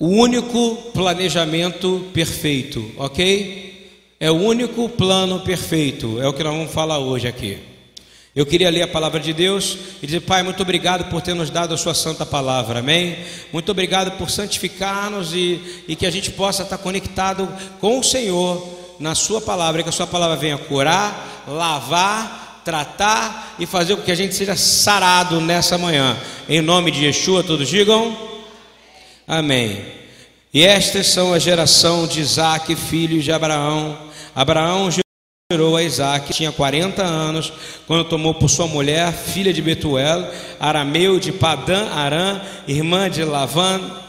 o único planejamento perfeito, ok? É o único plano perfeito, é o que nós vamos falar hoje aqui. Eu queria ler a palavra de Deus e dizer: Pai, muito obrigado por ter nos dado a sua santa palavra, amém? Muito obrigado por santificar-nos e que a gente possa estar conectado com o Senhor na sua palavra, que a sua palavra venha curar, lavar, tratar e fazer com que a gente seja sarado nessa manhã. Em nome de Yeshua, todos digam amém. E estas são a geração de Isaac, filho de Abraão. Abraão gerou a Isaac, tinha 40 anos, quando tomou por sua mulher, filha de Betuel, arameu de Padã Arã, irmã de Labão,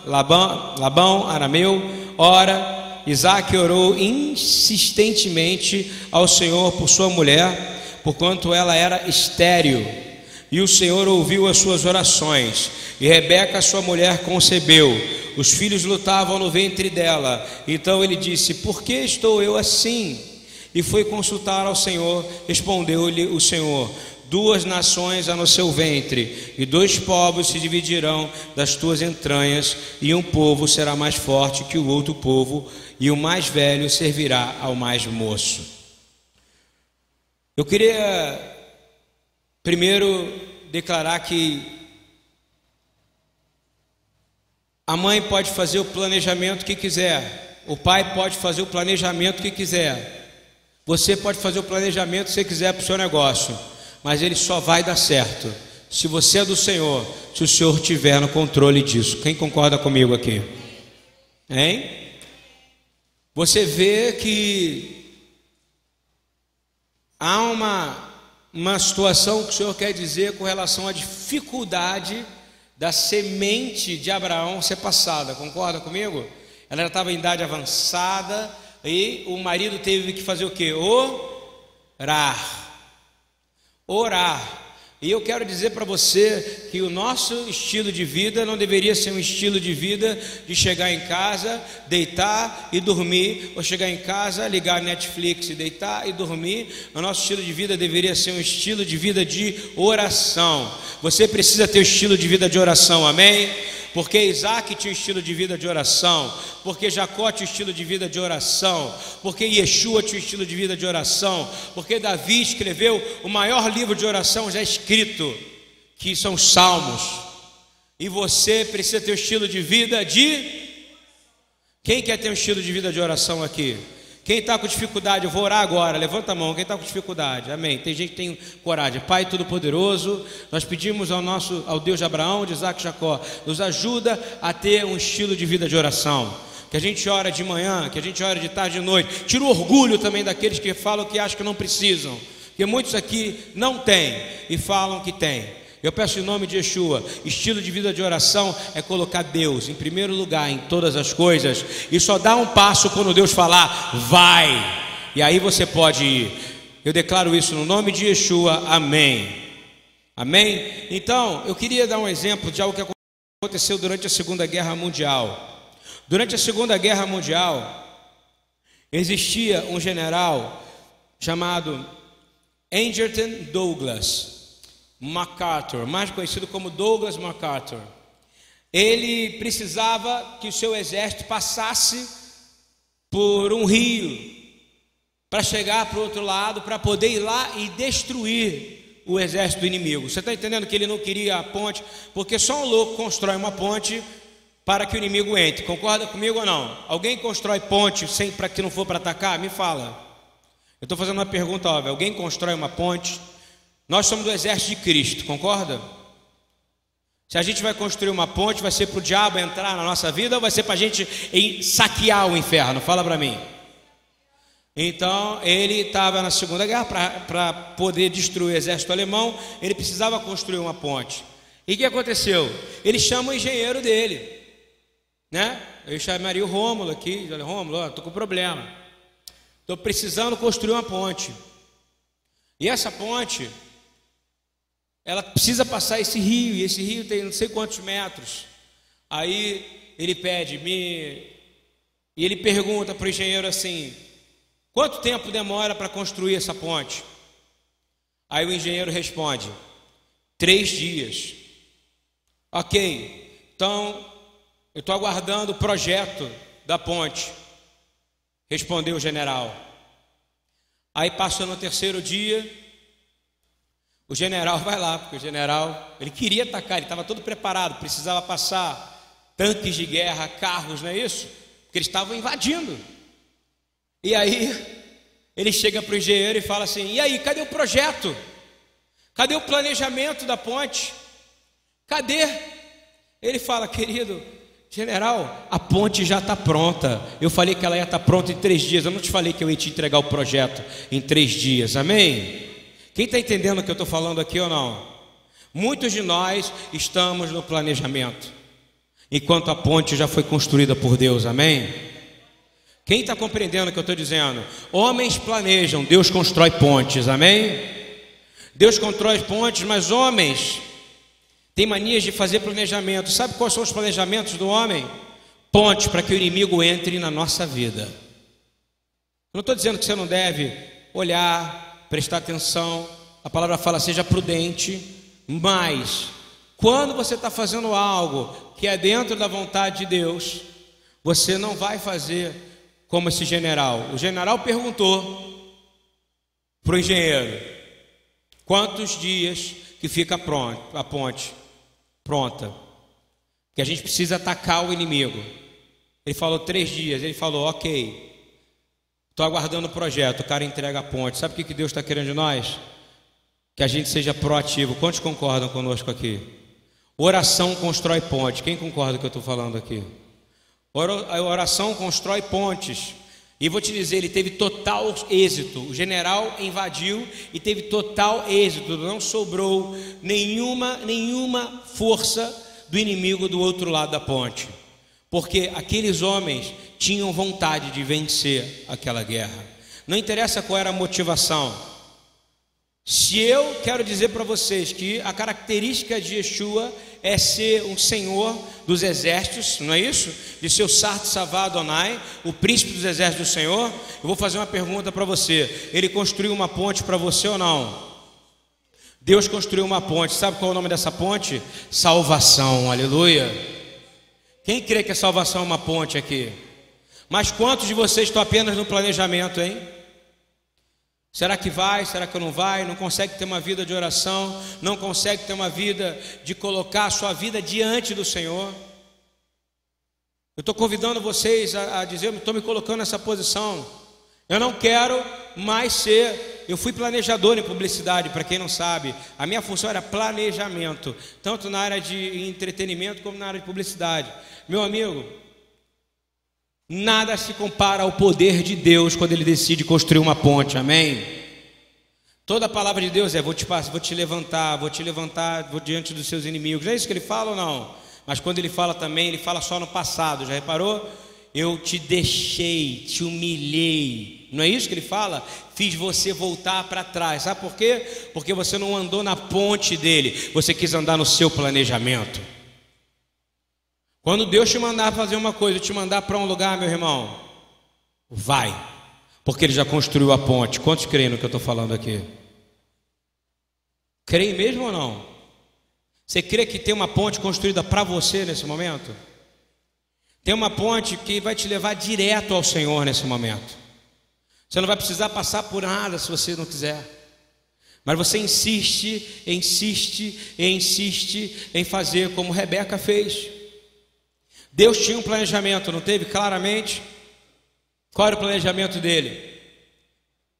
arameu. Ora, Isaac orou insistentemente ao Senhor por sua mulher, porquanto ela era estéril, e o Senhor ouviu as suas orações. E Rebeca, sua mulher, concebeu. Os filhos lutavam no ventre dela. Então ele disse: por que estou eu assim? E foi consultar ao Senhor. Respondeu-lhe o Senhor: duas nações há no seu ventre, e dois povos se dividirão das tuas entranhas, e um povo será mais forte que o outro povo, e o mais velho servirá ao mais moço. Eu queria primeiro declarar que a mãe pode fazer o planejamento que quiser, o pai pode fazer o planejamento que quiser, você pode fazer o planejamento que você quiser para o seu negócio, mas ele só vai dar certo se você é do Senhor, se o Senhor estiver no controle disso. Quem concorda comigo aqui? Hein? Você vê que há uma situação que o Senhor quer dizer com relação à dificuldade da semente de Abraão ser passada. Concorda comigo? Ela já estava em idade avançada, e o marido teve que fazer o quê? Orar. E eu quero dizer para você que o nosso estilo de vida não deveria ser um estilo de vida de chegar em casa, deitar e dormir, ou chegar em casa, ligar Netflix e deitar e dormir. O nosso estilo de vida deveria ser um estilo de vida de oração. Você precisa ter um estilo de vida de oração, amém? Porque Isaac tinha um estilo de vida de oração, porque Jacó tinha um estilo de vida de oração, porque Yeshua tinha um estilo de vida de oração, porque Davi escreveu o maior livro de oração já escrito, que são os Salmos. E você precisa ter um estilo de vida de... Quem quer ter um estilo de vida de oração aqui? Quem está com dificuldade, eu vou orar agora, levanta a mão. Quem está com dificuldade, amém. Tem gente que tem coragem. Pai Todo-Poderoso, nós pedimos ao Deus de Abraão, de Isaac e Jacó, nos ajuda a ter um estilo de vida de oração, que a gente ora de manhã, que a gente ora de tarde e de noite. Tira o orgulho também daqueles que falam que acham que não precisam, porque muitos aqui não têm e falam que têm. Eu peço em nome de Yeshua, estilo de vida de oração é colocar Deus em primeiro lugar em todas as coisas, e só dá um passo quando Deus falar, vai, e aí você pode ir. Eu declaro isso no nome de Yeshua, amém. Amém? Então, eu queria dar um exemplo de algo que aconteceu durante a Segunda Guerra Mundial. Durante a Segunda Guerra Mundial, existia um general chamado Angerton Douglas MacArthur, mais conhecido como Douglas MacArthur. Ele precisava que o seu exército passasse por um rio para chegar para o outro lado, para poder ir lá e destruir o exército inimigo. Você está entendendo que ele não queria a ponte, porque só um louco constrói uma ponte para que o inimigo entre. Concorda comigo ou não? Alguém constrói ponte sem para que não for para atacar? Me fala. Eu estou fazendo uma pergunta óbvia. Alguém constrói uma ponte? Nós somos do exército de Cristo, concorda? Se a gente vai construir uma ponte, vai ser para o diabo entrar na nossa vida ou vai ser para a gente saquear o inferno? Fala para mim. Então, ele estava na Segunda Guerra, para poder destruir o exército alemão, ele precisava construir uma ponte. E o que aconteceu? Ele chama o engenheiro dele, né? Eu chamaria o Rômulo aqui. Rômulo, estou com problema, estou precisando construir uma ponte, e essa ponte... ela precisa passar esse rio, e esse rio tem não sei quantos metros. Aí ele pede, e ele pergunta para o engenheiro assim: quanto tempo demora para construir essa ponte? Aí o engenheiro responde: 3 dias. Ok, então Eu estou aguardando o projeto da ponte, respondeu o general. Aí passou no terceiro dia, o general vai lá, porque o general, ele queria atacar, ele estava todo preparado, precisava passar tanques de guerra, carros, não é isso? Porque eles estavam invadindo. E aí ele chega para o engenheiro e fala assim: e aí, cadê o projeto? Cadê o planejamento da ponte? Cadê? Ele fala: querido general, a ponte já está pronta. Eu falei que ela ia estar pronta em 3 dias. Eu não te falei que eu ia te entregar o projeto em 3 dias, amém? Quem está entendendo o que eu estou falando aqui ou não? Muitos de nós estamos no planejamento, enquanto a ponte já foi construída por Deus, amém? Quem está compreendendo o que eu estou dizendo? Homens planejam, Deus constrói pontes, amém? Deus constrói pontes, mas homens tem manias de fazer planejamento. Sabe quais são os planejamentos do homem? Ponte para que o inimigo entre na nossa vida. Eu não estou dizendo que você não deve olhar, prestar atenção. A palavra fala, seja prudente. Mas, quando você está fazendo algo que é dentro da vontade de Deus, você não vai fazer como esse general. O general perguntou para o engenheiro: quantos dias que fica pronto, a ponte pronta, que a gente precisa atacar o inimigo? Ele falou 3 dias. Ele falou: ok, estou aguardando o projeto. O cara entrega a ponte. Sabe o que Deus está querendo de nós? Que a gente seja proativo. Quantos concordam conosco aqui? Oração constrói ponte. Quem concorda com o que eu estou falando aqui? A oração constrói pontes. E vou te dizer, ele teve total êxito. O general invadiu e teve total êxito. Não sobrou nenhuma força do inimigo do outro lado da ponte, porque aqueles homens tinham vontade de vencer aquela guerra. Não interessa qual era a motivação. Se eu quero dizer para vocês que a característica de Yeshua é ser um senhor dos exércitos, não é isso? De ser o Sartre Savá Adonai, o príncipe dos exércitos do Senhor. Eu vou fazer uma pergunta para você: ele construiu uma ponte para você ou não? Deus construiu uma ponte. Sabe qual é o nome dessa ponte? Salvação, aleluia. Quem crê que a salvação é uma ponte aqui? Mas quantos de vocês estão apenas no planejamento, hein? Será que vai? Será que não vai? Não consegue ter uma vida de oração, não consegue ter uma vida de colocar a sua vida diante do Senhor. Eu estou convidando vocês a dizer, estou me colocando nessa posição. Eu não quero mais ser, eu fui planejador em publicidade, para quem não sabe, a minha função era planejamento, tanto na área de entretenimento como na área de publicidade. Meu amigo, nada se compara ao poder de Deus quando ele decide construir uma ponte, amém? Toda a palavra de Deus é: vou te levantar, vou diante dos seus inimigos. É isso que ele fala ou não? Mas quando ele fala também, ele fala só no passado, já reparou? Eu te deixei, te humilhei. Não é isso que ele fala? Fiz você voltar para trás. Sabe por quê? Porque você não andou na ponte dele, você quis andar no seu planejamento. Quando Deus te mandar fazer uma coisa, te mandar para um lugar, meu irmão, vai, porque ele já construiu a ponte. Quantos creem no que eu estou falando aqui? Creem mesmo ou não? Você crê que tem uma ponte construída para você nesse momento? Tem uma ponte que vai te levar direto ao Senhor nesse momento. Você não vai precisar passar por nada se você não quiser. Mas você insiste, insiste e insiste em fazer como Rebeca fez. Deus tinha um planejamento, não teve? Claramente. Qual era o planejamento dele?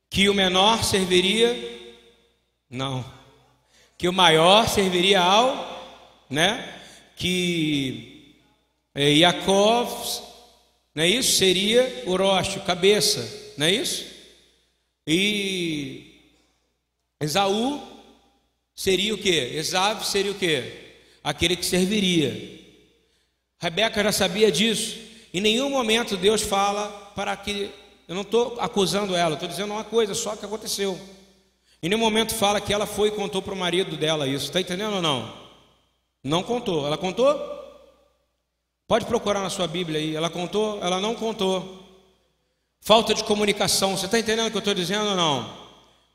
Que o menor serviria? Não. Que o maior serviria ao, né? Que Iakov, não é isso? Seria o rosto, cabeça, não é isso? E Esaú seria o quê? Esaú seria o quê? Aquele que serviria. Rebeca já sabia disso. Em nenhum momento Deus fala para que... Eu não estou acusando ela, estou dizendo uma coisa só que aconteceu. Em nenhum momento fala que ela foi e contou para o marido dela isso. Está entendendo ou não? Não contou. Ela contou? Pode procurar na sua Bíblia aí. Ela contou? Ela não contou. Falta de comunicação. Você está entendendo o que eu estou dizendo ou não?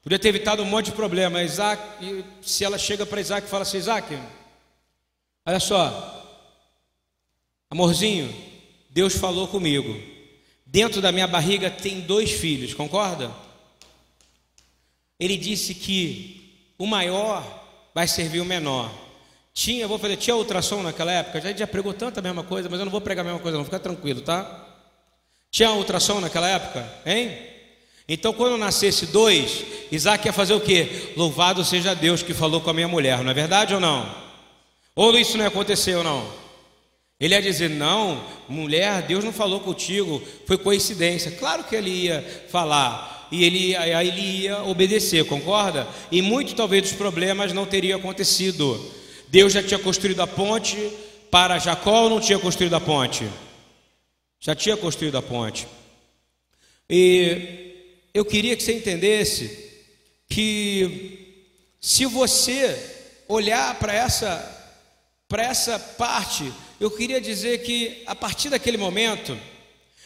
Podia ter evitado um monte de problema. Isaac, se ela chega para Isaac e fala assim: Isaac, olha só, Amorzinho, Deus falou comigo. Dentro da minha barriga tem 2 filhos, concorda? Ele disse que o maior vai servir o menor. Tinha ultrassom naquela época? Já pregou tanta mesma coisa, mas eu não vou pregar a mesma coisa não, fica tranquilo, tá? Tinha ultrassom naquela época, hein? Então quando nascesse 2, Isaac ia fazer o quê? Louvado seja Deus que falou com a minha mulher, não é verdade ou não? Ou isso não aconteceu ou não? Ele ia dizer, não, mulher, Deus não falou contigo, foi coincidência. Claro que ele ia falar, e ele ia obedecer, concorda? E muito talvez dos problemas não teria acontecido. Deus já tinha construído a ponte para Jacó ou não tinha construído a ponte? Já tinha construído a ponte. E eu queria que você entendesse que se você olhar para essa parte, eu queria dizer que a partir daquele momento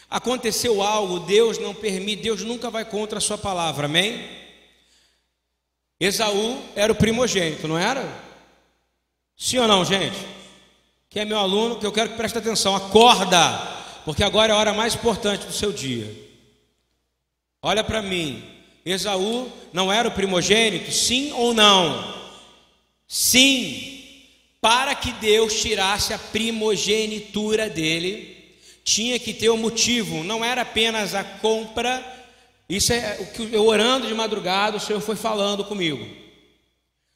aconteceu algo. Deus não permite, Deus nunca vai contra a sua palavra, amém? Esaú era o primogênito, não era? Sim ou não, gente? Quem é meu aluno, que eu quero que preste atenção, acorda, porque agora é a hora mais importante do seu dia. Olha para mim, Esaú não era o primogênito, sim ou não? Sim. Para que Deus tirasse a primogenitura dele, tinha que ter um motivo, não era apenas a compra. Isso é o que eu orando de madrugada, o Senhor foi falando comigo.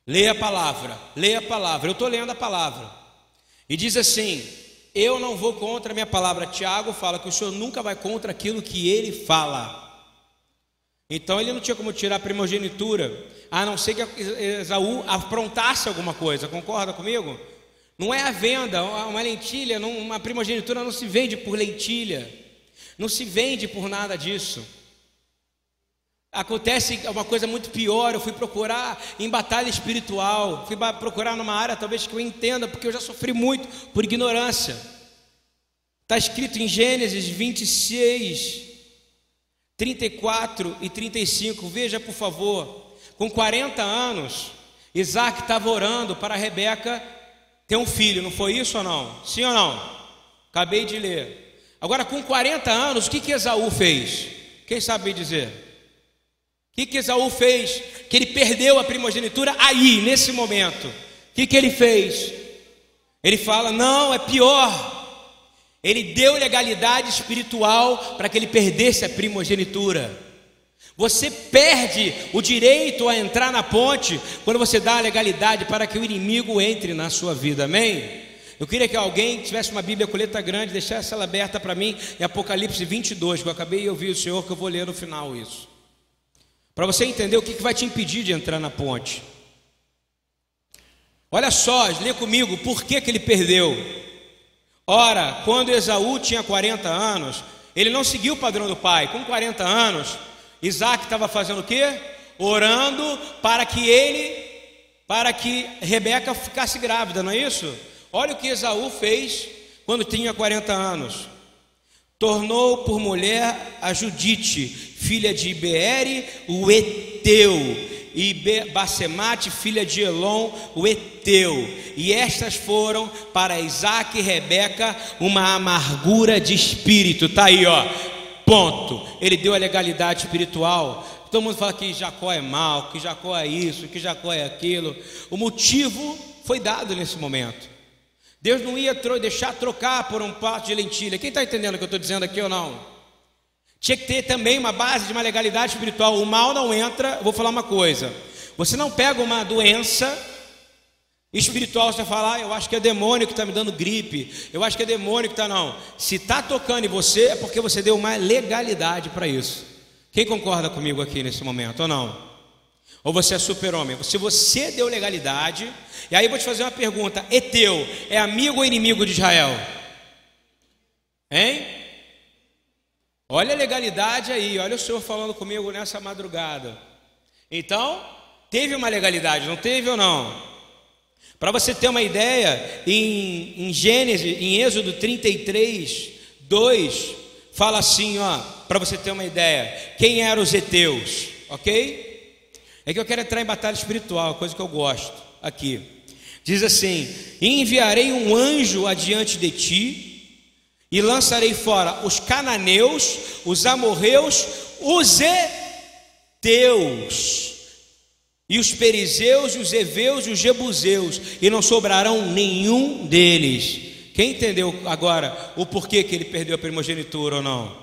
Leia a palavra, leia a palavra. Eu estou lendo a palavra. E diz assim: eu não vou contra a minha palavra. Tiago fala que o Senhor nunca vai contra aquilo que ele fala. Então ele não tinha como tirar a primogenitura, a não ser que Esaú aprontasse alguma coisa, concorda comigo? Não é a venda, uma lentilha, uma primogenitura não se vende por lentilha, não se vende por nada disso. Acontece uma coisa muito pior, eu fui procurar em batalha espiritual, fui procurar numa área talvez que eu entenda, porque eu já sofri muito por ignorância. Está escrito em Gênesis 26:34 e 35, veja por favor. Com 40 anos, Isaac estava orando para Rebeca ter um filho, não foi isso ou não? Sim ou não? Acabei de ler. Agora, com 40 anos, o que Esaú fez? Quem sabe dizer? O que Esaú fez? Que ele perdeu a primogenitura aí, nesse momento. O que ele fez? Ele fala, não, é pior. Ele deu legalidade espiritual para que ele perdesse a primogenitura. Você perde o direito a entrar na ponte quando você dá a legalidade para que o inimigo entre na sua vida, amém? Eu queria que alguém tivesse uma Bíblia coleta grande, deixasse ela aberta para mim em Apocalipse 22, que eu acabei de ouvir o Senhor, que eu vou ler no final isso. Para você entender o que vai te impedir de entrar na ponte. Olha só, lê comigo, por que ele perdeu? Ora, quando Esaú tinha 40 anos, ele não seguiu o padrão do pai. Com 40 anos... Isaac estava fazendo o quê? Orando para que Rebeca ficasse grávida, não é isso? Olha o que Esaú fez quando tinha 40 anos. Tornou por mulher a Judite, filha de Iberi, o Eteu, e Basemate, filha de Elom, o Eteu. E estas foram para Isaac e Rebeca uma amargura de espírito. Está aí, ó. Ponto. Ele deu a legalidade espiritual. Todo mundo fala que Jacó é mau, que Jacó é isso, que Jacó é aquilo. O motivo foi dado nesse momento. Deus não ia deixar trocar por um prato de lentilha. Quem está entendendo o que eu estou dizendo aqui ou não? Tinha que ter também uma base de uma legalidade espiritual. O mal não entra. Vou falar uma coisa: você não pega uma doença espiritual, você fala, eu acho que é demônio que está me dando gripe, eu acho que é demônio que está, não. Se está tocando em você, é porque você deu uma legalidade para isso. Quem concorda comigo aqui nesse momento, ou não? Ou você é super-homem? Se você deu legalidade, e aí eu vou te fazer uma pergunta, Eteu, é amigo ou inimigo de Israel? Hein? Olha a legalidade aí, olha o Senhor falando comigo nessa madrugada. Então, teve uma legalidade, não teve ou não? Para você ter uma ideia, em Êxodo 33:2, fala assim, ó, para você ter uma ideia, quem eram os heteus, ok? É que eu quero entrar em batalha espiritual, coisa que eu gosto aqui. Diz assim: enviarei um anjo adiante de ti, e lançarei fora os cananeus, os amorreus, os heteus, e os perizeus, e os heveus, e os jebuseus, e não sobrarão nenhum deles. Quem entendeu agora o porquê que ele perdeu a primogenitura ou não?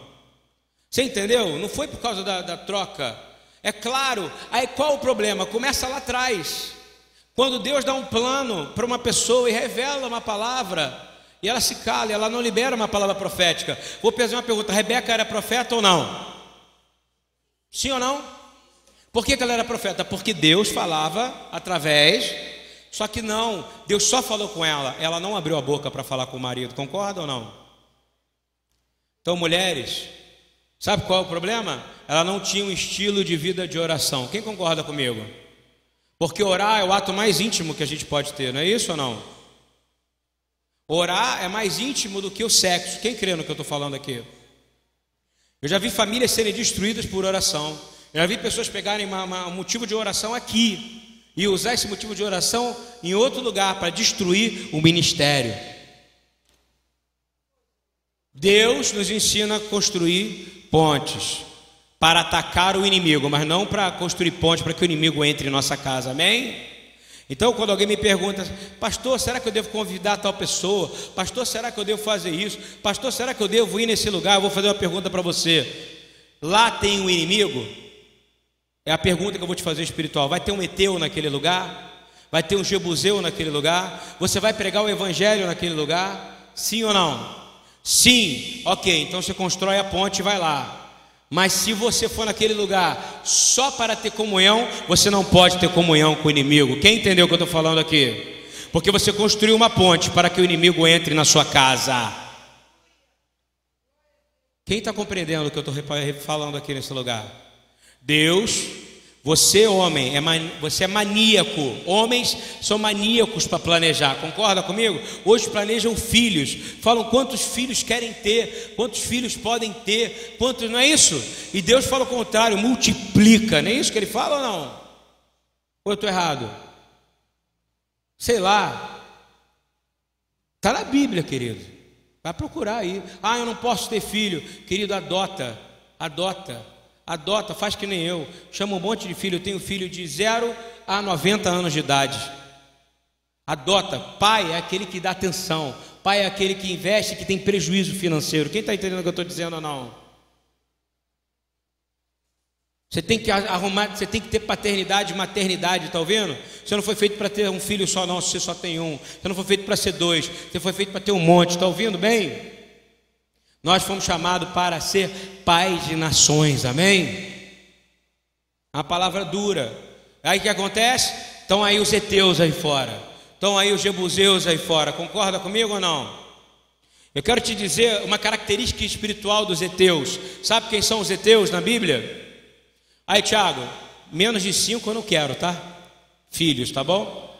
Você entendeu? Não foi por causa da troca. É claro. Aí qual o problema? Começa lá atrás, quando Deus dá um plano para uma pessoa e revela uma palavra, e ela se cala, ela não libera uma palavra profética. Vou fazer uma pergunta: Rebeca era profeta ou não? Sim ou não? Por que ela era profeta? Porque Deus falava através, só que não, Deus só falou com ela, ela não abriu a boca para falar com o marido, concorda ou não? Então, mulheres, sabe qual é o problema? Ela não tinha um estilo de vida de oração. Quem concorda comigo? Porque orar é o ato mais íntimo que a gente pode ter, não é isso ou não? Orar é mais íntimo do que o sexo. Quem crê no que eu estou falando aqui? Eu já vi famílias serem destruídas por oração. Eu já vi pessoas pegarem um motivo de oração aqui e usar esse motivo de oração em outro lugar para destruir o ministério. Deus nos ensina a construir pontes para atacar o inimigo, mas não para construir pontes para que o inimigo entre em nossa casa, amém? Então, quando alguém me pergunta: pastor, será que eu devo convidar tal pessoa? Pastor, será que eu devo fazer isso? Pastor, será que eu devo ir nesse lugar? Eu vou fazer uma pergunta para você: lá tem um inimigo? É a pergunta que eu vou te fazer espiritual. Vai ter um heteu naquele lugar? Vai ter um jebuseu naquele lugar? Você vai pregar o evangelho naquele lugar? Sim ou não? Sim. Ok, então você constrói a ponte e vai lá. Mas se você for naquele lugar só para ter comunhão, você não pode ter comunhão com o inimigo. Quem entendeu o que eu estou falando aqui? Porque você construiu uma ponte para que o inimigo entre na sua casa. Quem está compreendendo o que eu estou falando aqui nesse lugar? Deus, você homem, você é maníaco. Homens são maníacos para planejar, concorda comigo? Hoje planejam filhos, falam quantos filhos querem ter, quantos filhos podem ter, quantos, não é isso? E Deus fala o contrário: multiplica, não é isso que ele fala ou não? Ou eu estou errado? Sei lá, está na Bíblia, querido, vai procurar aí. Ah, eu não posso ter filho, querido, adota, adota. Adota, faz que nem eu. Chama um monte de filho. Eu tenho filho de 0 a 90 anos de idade. Adota. Pai é aquele que dá atenção. Pai é aquele que investe, que tem prejuízo financeiro. Quem está entendendo o que eu estou dizendo ou não? Você tem que arrumar, você tem que ter paternidade, maternidade, está ouvindo? Você não foi feito para ter um filho só, não. Você só tem um. Você não foi feito para ser 2. Você foi feito para ter um monte, está ouvindo bem? Nós fomos chamados para ser pais de nações, amém? A palavra dura. Aí o que acontece? Estão aí os heteus aí fora, estão aí os jebuseus aí fora, concorda comigo ou não? Eu quero te dizer uma característica espiritual dos heteus. Sabe quem são os heteus na Bíblia? Aí, Tiago, menos de 5 eu não quero, tá? Filhos, tá bom?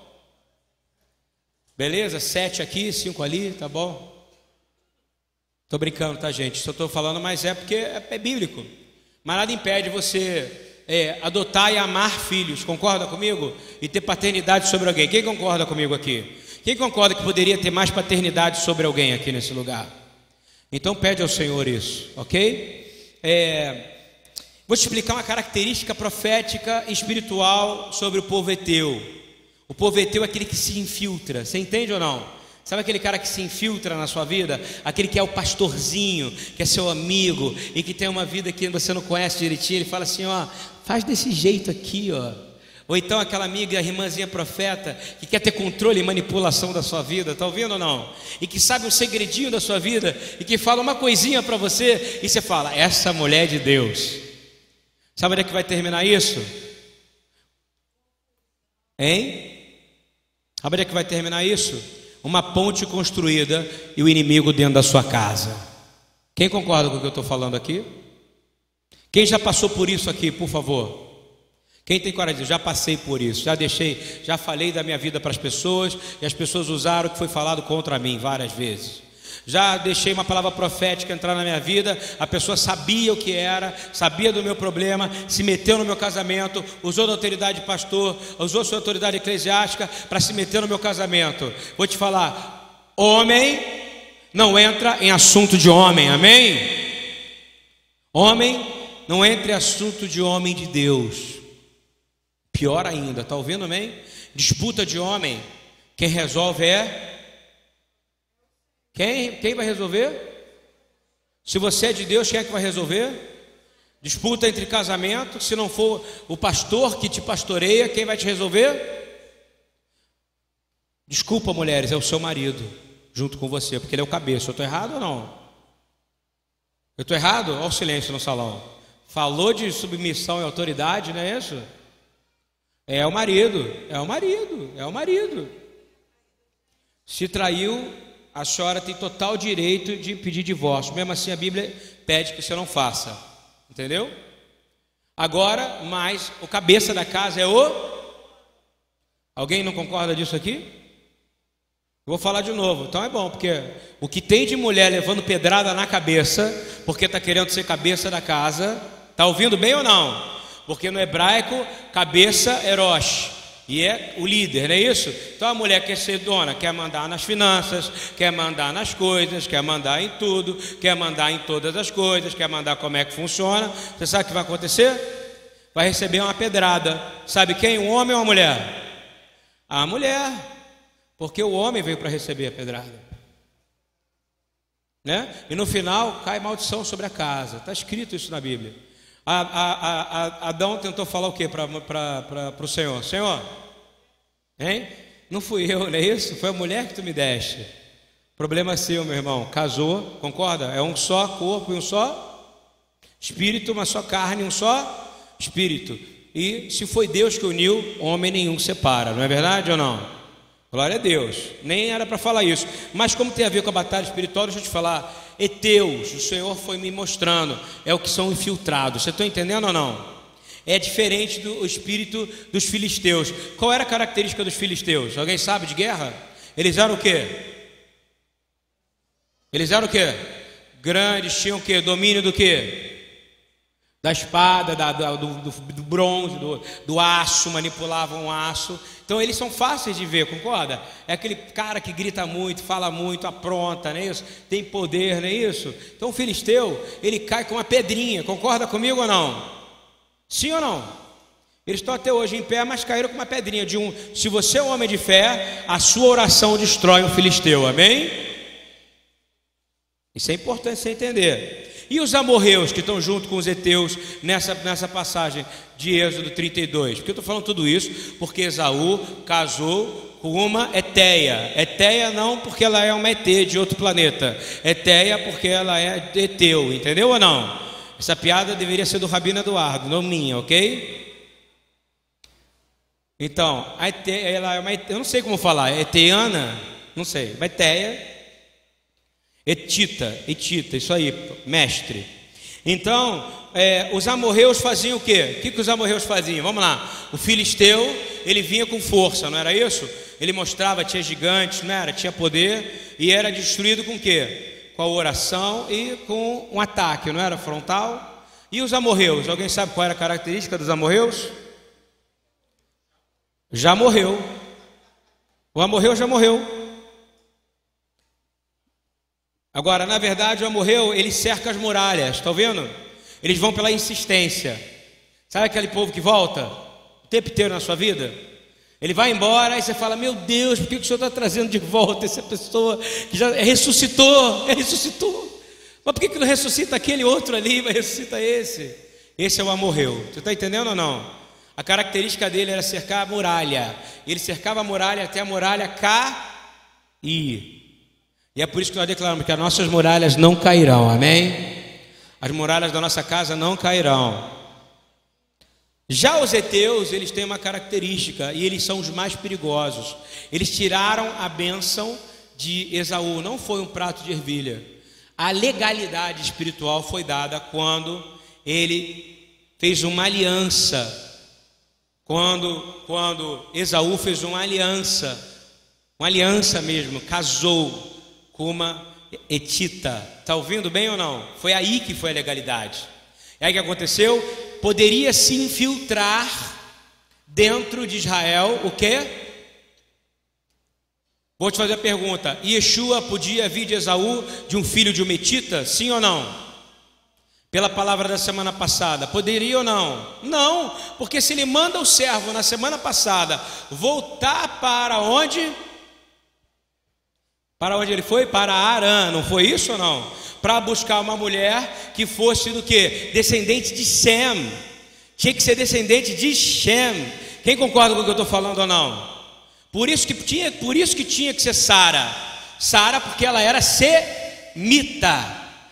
Beleza? 7 aqui, 5 ali, tá bom? Estou brincando, tá, gente? Só estou falando, mas é porque é bíblico. Mas nada impede você adotar e amar filhos, concorda comigo? E ter paternidade sobre alguém. Quem concorda comigo aqui? Quem concorda que poderia ter mais paternidade sobre alguém aqui nesse lugar? Então pede ao Senhor isso, ok? Vou te explicar uma característica profética e espiritual sobre o povo heteu. O povo heteu é aquele que se infiltra, você entende ou não? Sabe aquele cara que se infiltra na sua vida? Aquele que é o pastorzinho, que é seu amigo e que tem uma vida que você não conhece direitinho. Ele fala assim: ó, faz desse jeito aqui, ó. Ou então aquela amiga, a irmãzinha profeta, que quer ter controle e manipulação da sua vida, tá ouvindo ou não? E que sabe um segredinho da sua vida e que fala uma coisinha para você e você fala: essa mulher é de Deus. Sabe onde é que vai terminar isso? Hein? Sabe onde é que vai terminar isso? Uma ponte construída e o inimigo dentro da sua casa. Quem concorda com o que eu estou falando aqui? Quem já passou por isso aqui, por favor? Quem tem coragem de dizer: já passei por isso, já deixei, já falei da minha vida para as pessoas e as pessoas usaram o que foi falado contra mim várias vezes. Já deixei uma palavra profética entrar na minha vida, a pessoa sabia o que era, sabia do meu problema, se meteu no meu casamento, usou da autoridade de pastor, usou sua autoridade eclesiástica para se meter no meu casamento. Vou te falar: homem, não entra em assunto de homem, amém? Homem não entra em assunto de homem de Deus. Pior ainda, está ouvindo, amém? Disputa de homem, quem resolve é... Quem vai resolver? Se você é de Deus, quem é que vai resolver? Disputa entre casamento, se não for o pastor que te pastoreia, quem vai te resolver? Desculpa, mulheres, é o seu marido, junto com você, porque ele é o cabeça. Eu estou errado ou não? Eu estou errado? Olha o silêncio no salão. Falou de submissão e autoridade, não é isso? É o marido, é o marido, é o marido. Se traiu, a senhora tem total direito de pedir divórcio. Mesmo assim, a Bíblia pede que você não faça. Entendeu? Agora, mas o cabeça da casa é o... Alguém não concorda disso aqui? Vou falar de novo. Então é bom, porque o que tem de mulher levando pedrada na cabeça, porque está querendo ser cabeça da casa, está ouvindo bem ou não? Porque no hebraico, cabeça é Rosh, e é o líder, não é isso? Então a mulher quer ser dona, quer mandar nas finanças, quer mandar nas coisas, quer mandar em tudo, quer mandar em todas as coisas, quer mandar como é que funciona. Você sabe o que vai acontecer? Vai receber uma pedrada. Sabe quem? Um homem ou uma mulher? A mulher. Porque o homem veio para receber a pedrada, né? E no final cai maldição sobre a casa. Está escrito isso na Bíblia. Adão tentou falar o que para o Senhor? Senhor, hein? Não fui eu, não é isso? Foi a mulher que tu me deste. Problema seu, meu irmão. Casou, concorda? É um só corpo e um só espírito, uma só carne, um só espírito. E se foi Deus que uniu, homem nenhum separa. Não é verdade ou não? Glória a Deus, nem era para falar isso, mas como tem a ver com a batalha espiritual, deixa eu te falar, heteus, o Senhor foi me mostrando, é o que são infiltrados, você está entendendo ou não? É diferente do espírito dos filisteus. Qual era a característica dos filisteus? Alguém sabe de guerra? Eles eram o quê? Eles eram o quê? Grandes, tinham o quê? Domínio do quê? Da espada, do bronze, do aço, manipulavam o aço. Então eles são fáceis de ver, concorda? É aquele cara que grita muito, fala muito, apronta, não é isso? Tem poder, não é isso? Então o filisteu, ele cai com uma pedrinha, concorda comigo ou não? Sim ou não? Eles estão até hoje em pé, mas caíram com uma pedrinha de um... Se você é um homem de fé, a sua oração destrói um filisteu, amém? Isso é importante você entender. E os amorreus que estão junto com os heteus nessa passagem de Êxodo 32? Porque eu estou falando tudo isso? Porque Esaú casou com uma heteia. Heteia não porque ela é uma hete de outro planeta. Heteia porque ela é heteu, entendeu ou não? Essa piada deveria ser do Rabino Eduardo, não minha, ok? Então, a heteia, ela é uma heteia, eu não sei como falar, heteana? Não sei, mas heteia... Etita, isso aí, mestre. Então, os amorreus faziam o quê? O que os amorreus faziam? Vamos lá. O filisteu, ele vinha com força, não era isso? Ele mostrava, tinha gigantes, não era? Tinha poder e era destruído com o quê? Com a oração e com um ataque, não era? Frontal. E os amorreus? Alguém sabe qual era a característica dos amorreus? Já morreu. O amorreu já morreu. Agora, na verdade, o amorreu, ele cerca as muralhas, estão vendo? Eles vão pela insistência. Sabe aquele povo que volta o tempo inteiro na sua vida? Ele vai embora, aí você fala, meu Deus, por que o Senhor está trazendo de volta essa pessoa que já ressuscitou? Mas por que não ressuscita aquele outro ali, mas ressuscita esse? Esse é o amorreu, você está entendendo ou não? A característica dele era cercar a muralha. Ele cercava a muralha até a muralha cair. E é por isso que nós declaramos que as nossas muralhas não cairão, amém? As muralhas da nossa casa não cairão. Já os heteus, eles têm uma característica, e eles são os mais perigosos. Eles tiraram a bênção de Esaú, não foi um prato de ervilha. A legalidade espiritual foi dada quando ele fez uma aliança. Quando Esaú fez uma aliança mesmo, casou com uma etita. Está ouvindo bem ou não? Foi aí que foi a legalidade. É aí que aconteceu. Poderia se infiltrar dentro de Israel o quê? Vou te fazer a pergunta: Yeshua podia vir de Esaú, de um filho de um Metita? Sim ou não? Pela palavra da semana passada, poderia ou não? Não, porque se ele manda o servo na semana passada voltar para onde? Para onde ele foi? Para Arã, não foi isso ou não? Para buscar uma mulher que fosse do quê? Descendente de Sem. Tinha que ser descendente de Shem. Quem concorda com o que eu estou falando ou não? Por isso que tinha que ser Sara. Sara, porque ela era semita.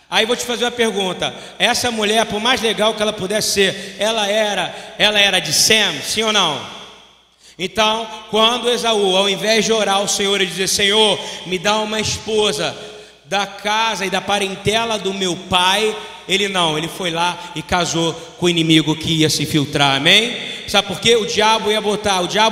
Aí vou te fazer uma pergunta: essa mulher, por mais legal que ela pudesse ser, ela era de Sem, sim ou não? Então, quando Esaú, ao invés de orar ao Senhor e dizer: Senhor, me dá uma esposa da casa e da parentela do meu pai, ele foi lá e casou com o inimigo que ia se infiltrar, amém? Sabe por quê? O diabo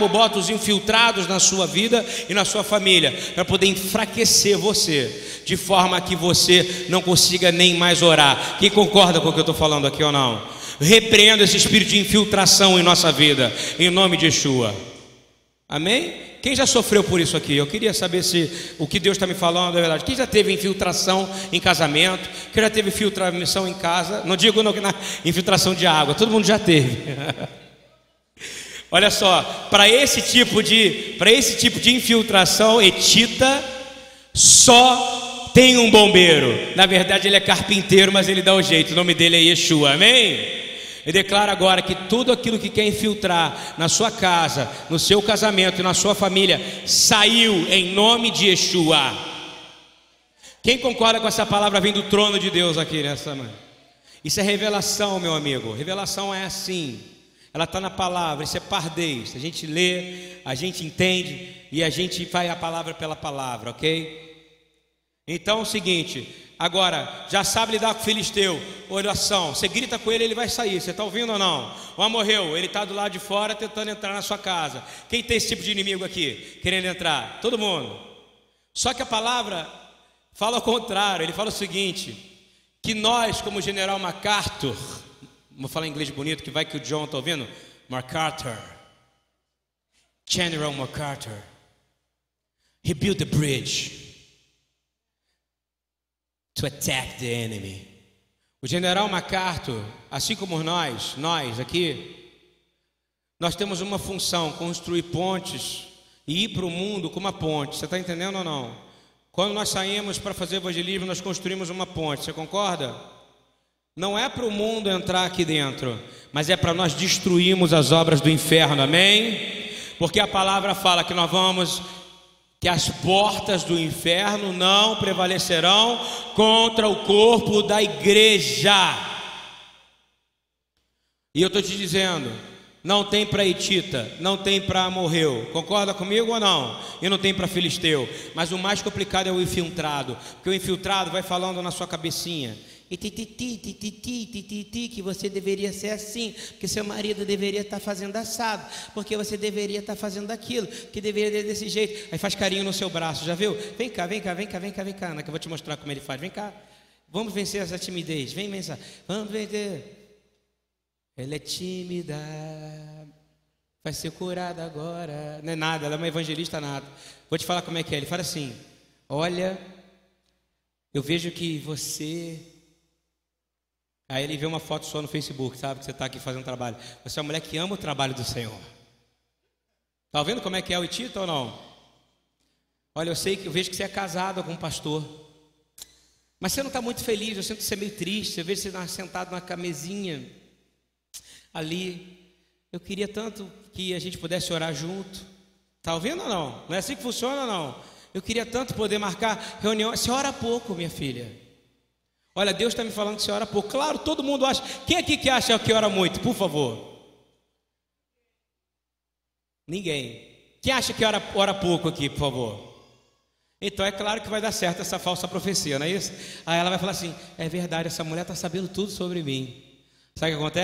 bota os infiltrados na sua vida e na sua família, para poder enfraquecer você, de forma que você não consiga nem mais orar. Quem concorda com o que eu estou falando aqui ou não? Repreendo esse espírito de infiltração em nossa vida, em nome de Yeshua, amém? Quem já sofreu por isso aqui? Eu queria saber se o que Deus está me falando é verdade. Quem já teve infiltração em casamento? Quem já teve infiltração em casa? Não digo não, na infiltração de água. Todo mundo já teve. Olha só, para esse tipo de infiltração etita, só tem um bombeiro. Na verdade ele é carpinteiro, mas ele dá o jeito. O nome dele é Yeshua, amém? Eu declaro agora que tudo aquilo que quer infiltrar na sua casa, no seu casamento e na sua família, saiu em nome de Yeshua. Quem concorda com essa palavra vindo do trono de Deus aqui nessa manhã? Isso é revelação, meu amigo. Revelação é assim. Ela está na palavra, isso é pardês. A gente lê, a gente entende e a gente vai a palavra pela palavra, ok? Então é o seguinte... Agora, já sabe lidar com o filisteu, oração, você grita com ele, ele vai sair, você está ouvindo ou não? O amorreu, ele está do lado de fora tentando entrar na sua casa. Quem tem esse tipo de inimigo aqui, querendo entrar? Todo mundo. Só que a palavra fala ao contrário, ele fala o seguinte, que nós como general MacArthur, vou falar em inglês bonito, que vai que o John está ouvindo, MacArthur, General MacArthur, he built the bridge to attack the enemy. O general MacArthur, assim como nós aqui, nós temos uma função: construir pontes e ir para o mundo com uma ponte. Você está entendendo ou não? Quando nós saímos para fazer evangelismo, nós construímos uma ponte. Você concorda? Não é para o mundo entrar aqui dentro, mas é para nós destruirmos as obras do inferno, amém? Porque a palavra fala que nós vamos... que as portas do inferno não prevalecerão contra o corpo da igreja. E eu estou te dizendo, não tem para Etita, não tem para amorreu, concorda comigo ou não? E não tem para filisteu, mas o mais complicado é o infiltrado, porque o infiltrado vai falando na sua cabecinha, e que você deveria ser assim, que seu marido deveria estar fazendo assado, porque você deveria estar fazendo aquilo, que deveria ser desse jeito. Aí faz carinho no seu braço, já viu? Vem cá, vem cá, vem cá, vem cá, vem cá, Ana, que eu vou te mostrar como ele faz. Vem cá, vamos vencer essa timidez. Vem vencer, vamos vencer. Ela é tímida, vai ser curada agora. Não é nada, ela é uma evangelista nada. Vou te falar como é que é. Ele fala assim: olha, eu vejo que você... Aí ele vê uma foto sua no Facebook, sabe, que você está aqui fazendo trabalho. Você é uma mulher que ama o trabalho do Senhor. Está vendo como é que é o Itita ou não? Olha, eu vejo que você é casada com um pastor, mas você não está muito feliz, eu sinto que você é meio triste, eu vejo você sentado numa camezinha ali. Eu queria tanto que a gente pudesse orar junto. Está ouvindo ou não? Não é assim que funciona ou não? Eu queria tanto poder marcar reunião. Você ora pouco, minha filha. Olha, Deus está me falando que você ora pouco. Claro, todo mundo acha. Quem aqui que acha que ora muito? Por favor. Ninguém. Quem acha que ora pouco aqui, por favor? Então é claro que vai dar certo essa falsa profecia, não é isso? Aí ela vai falar assim: é verdade, essa mulher está sabendo tudo sobre mim. Sabe o que acontece?